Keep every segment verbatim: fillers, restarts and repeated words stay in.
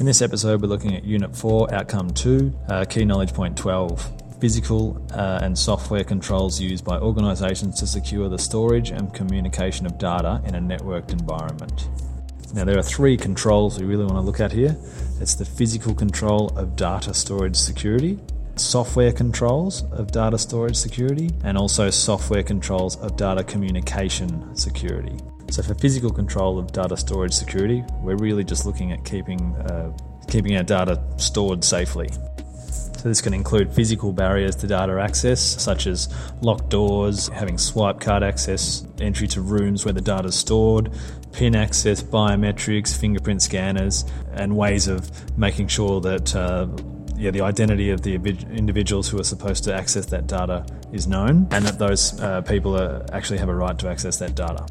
In this episode, we're looking at Unit four, Outcome two, uh, Key Knowledge Point twelve, Physical uh, and Software Controls Used by Organisations to Secure the Storage and Communication of Data in a Networked Environment. Now, there are three controls we really want to look at here. It's the physical control of data storage security, software controls of data storage security, and also software controls of data communication security. So for physical control of data storage security, we're really just looking at keeping uh, keeping our data stored safely. So this can include physical barriers to data access, such as locked doors, having swipe card access, entry to rooms where the data is stored, PIN access, biometrics, fingerprint scanners, and ways of making sure that uh, yeah, the identity of the individuals who are supposed to access that data is known, and that those uh, people are, actually have a right to access that data.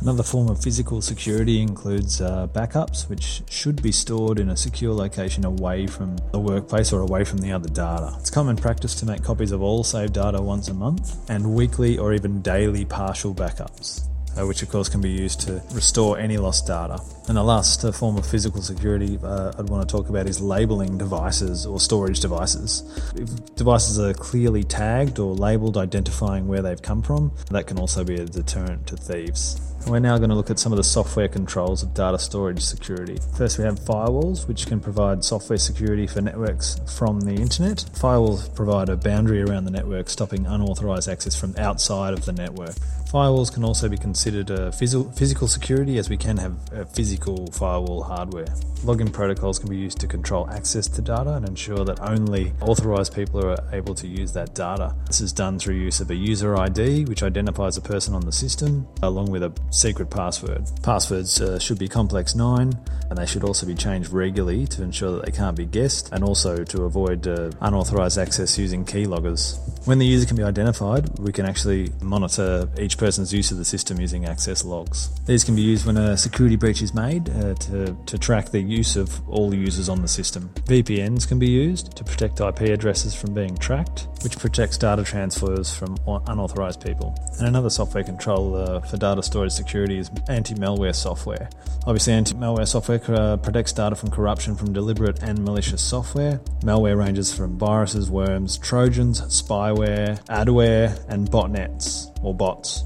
Another form of physical security includes uh, backups, which should be stored in a secure location away from the workplace or away from the other data. It's common practice to make copies of all saved data once a month, and weekly or even daily partial backups, uh, which of course can be used to restore any lost data. And the last uh, form of physical security uh, I'd want to talk about is labelling devices or storage devices. If devices are clearly tagged or labelled, identifying where they've come from, that can also be a deterrent to thieves. We're now going to look at some of the software controls of data storage security. First, we have firewalls, which can provide software security for networks from the internet. Firewalls provide a boundary around the network, stopping unauthorized access from outside of the network. Firewalls can also be considered a phys- physical security, as we can have a physical firewall hardware. Login protocols can be used to control access to data and ensure that only authorized people are able to use that data. This is done through use of a user I D, which identifies a person on the system, along with a secret password. Passwords uh, should be complex nine, and they should also be changed regularly to ensure that they can't be guessed, and also to avoid uh, unauthorized access using keyloggers. When the user can be identified, we can actually monitor each person's use of the system using access logs. These can be used when a security breach is made uh, to, to track the use of all users on the system. V P Ns can be used to protect I P addresses from being tracked, which protects data transfers from unauthorized people. And another software control uh, for data storage security Security is anti-malware software. Obviously, anti-malware software uh, protects data from corruption from deliberate and malicious software. Malware ranges from viruses, worms, trojans, spyware, adware, and botnets or bots.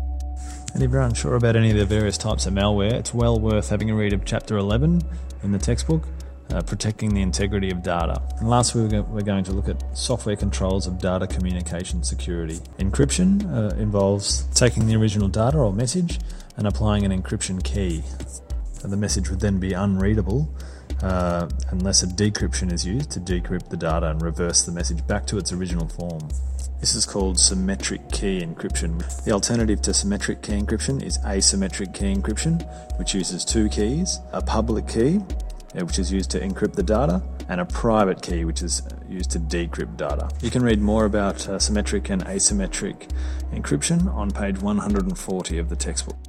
And if you're unsure about any of the various types of malware, it's well worth having a read of Chapter eleven in the textbook, uh, Protecting the Integrity of Data. And lastly, we're going to look at software controls of data communication security. Encryption uh, involves taking the original data or message and applying an encryption key. The message would then be unreadable uh, unless a decryption is used to decrypt the data and reverse the message back to its original form. This is called symmetric key encryption. The alternative to symmetric key encryption is asymmetric key encryption, which uses two keys: a public key, which is used to encrypt the data, and a private key, which is used to decrypt data. You can read more about uh, symmetric and asymmetric encryption on page one hundred forty of the textbook.